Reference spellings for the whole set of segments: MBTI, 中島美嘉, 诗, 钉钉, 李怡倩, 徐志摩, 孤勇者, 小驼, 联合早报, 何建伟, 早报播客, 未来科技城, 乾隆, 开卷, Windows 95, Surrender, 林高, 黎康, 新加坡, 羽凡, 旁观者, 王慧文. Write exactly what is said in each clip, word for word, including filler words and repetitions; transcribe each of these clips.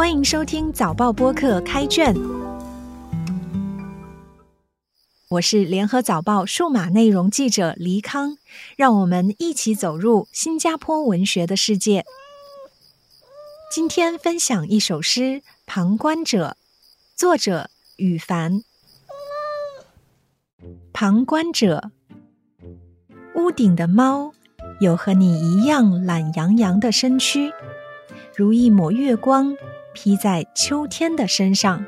欢迎收听早报播客开卷，我是联合早报数码内容记者黎康，让我们一起走入新加坡文学的世界。今天分享一首诗《旁观者》，作者羽凡。旁观者，屋顶的猫有和你一样懒洋洋的身躯，如一抹月光披在秋天的身上，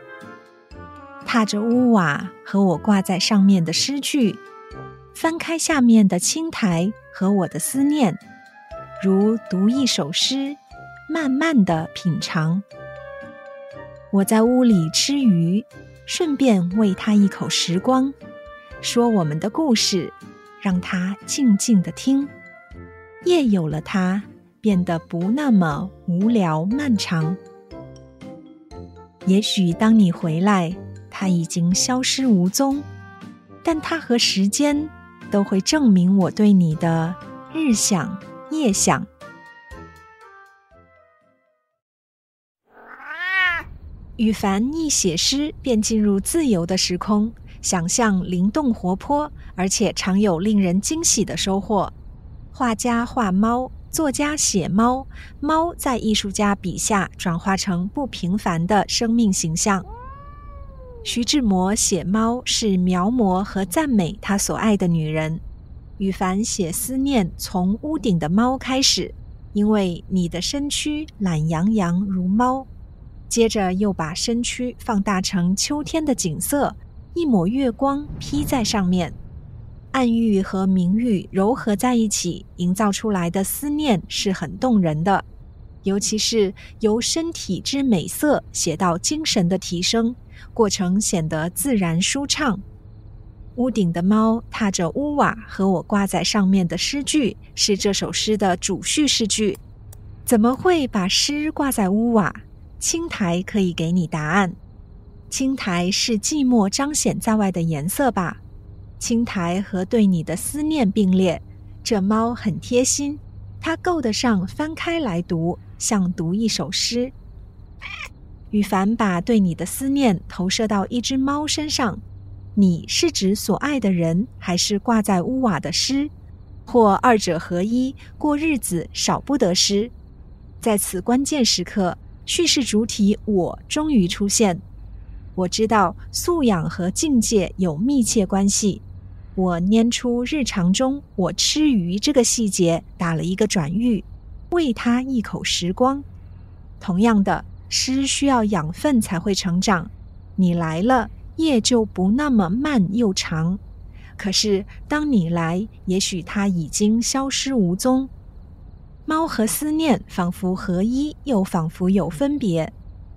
踏着屋瓦和我挂在上面的诗句，翻开下面的青苔和我的思念，如读一首诗，慢慢地品尝。我在屋里吃鱼，顺便喂它一口时光，说我们的故事，让它静静地听。夜有了它，变得不那么无聊漫长。也许当你回来，它已经消失无踪，但它和时间都会证明我对你的日想夜想。羽凡一写诗便进入自由的时空，想象灵动活泼，而且常有令人惊喜的收获。画家画猫，作家写猫，猫在艺术家笔下转化成不平凡的生命形象。徐志摩写猫是描摹和赞美他所爱的女人，羽凡写思念从屋顶的猫开始，因为你的身躯懒洋洋如猫，接着又把身躯放大成秋天的景色，一抹月光披在上面。暗喻和明喻糅合在一起，营造出来的思念是很动人的，尤其是由身体之美色写到精神的提升，过程显得自然舒畅。屋顶的猫踏着屋瓦和我挂在上面的诗句，是这首诗的主叙事句。怎么会把诗挂在屋瓦？青苔可以给你答案。青苔是寂寞彰显在外的颜色吧？青苔和对你的思念并列，这猫很贴心，它够得上翻开来读，像读一首诗。羽凡把对你的思念投射到一只猫身上，你是指所爱的人，还是挂在屋瓦的诗？或二者合一，过日子少不得诗。在此关键时刻，叙事主体我终于出现。我知道素养和境界有密切关系，我拈出日常中我吃鱼这个细节，打了一个转喻，喂它一口时光。同样的，诗需要养分才会成长，你来了，夜就不那么慢又长，可是当你来，也许它已经消失无踪。猫和思念仿佛合一，又仿佛有分别。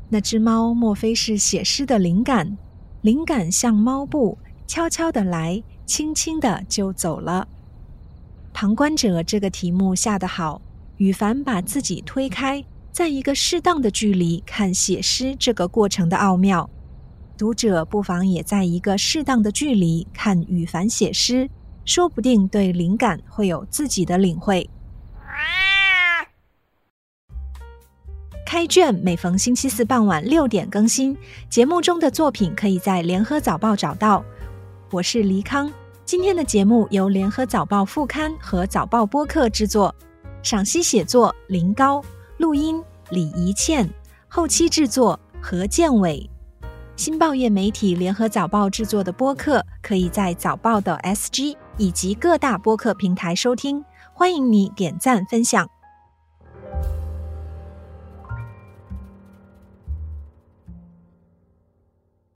那只猫莫非是写诗的灵感？灵感像猫步，悄悄地来，轻轻地就走了。旁观者这个题目下得好，羽凡把自己推开，在一个适当的距离看写诗这个过程的奥妙。读者不妨也在一个适当的距离看羽凡写诗，说不定对灵感会有自己的领会。开卷每逢星期四傍晚六点更新，节目中的作品可以在联合早报找到。我是黎康，今天的节目由联合早报副刊和早报播客制作，赏析写作林高，录音李怡倩，后期制作何建伟。新报业媒体联合早报制作的播客可以在早报的 S G 以及各大播客平台收听，欢迎你点赞分享。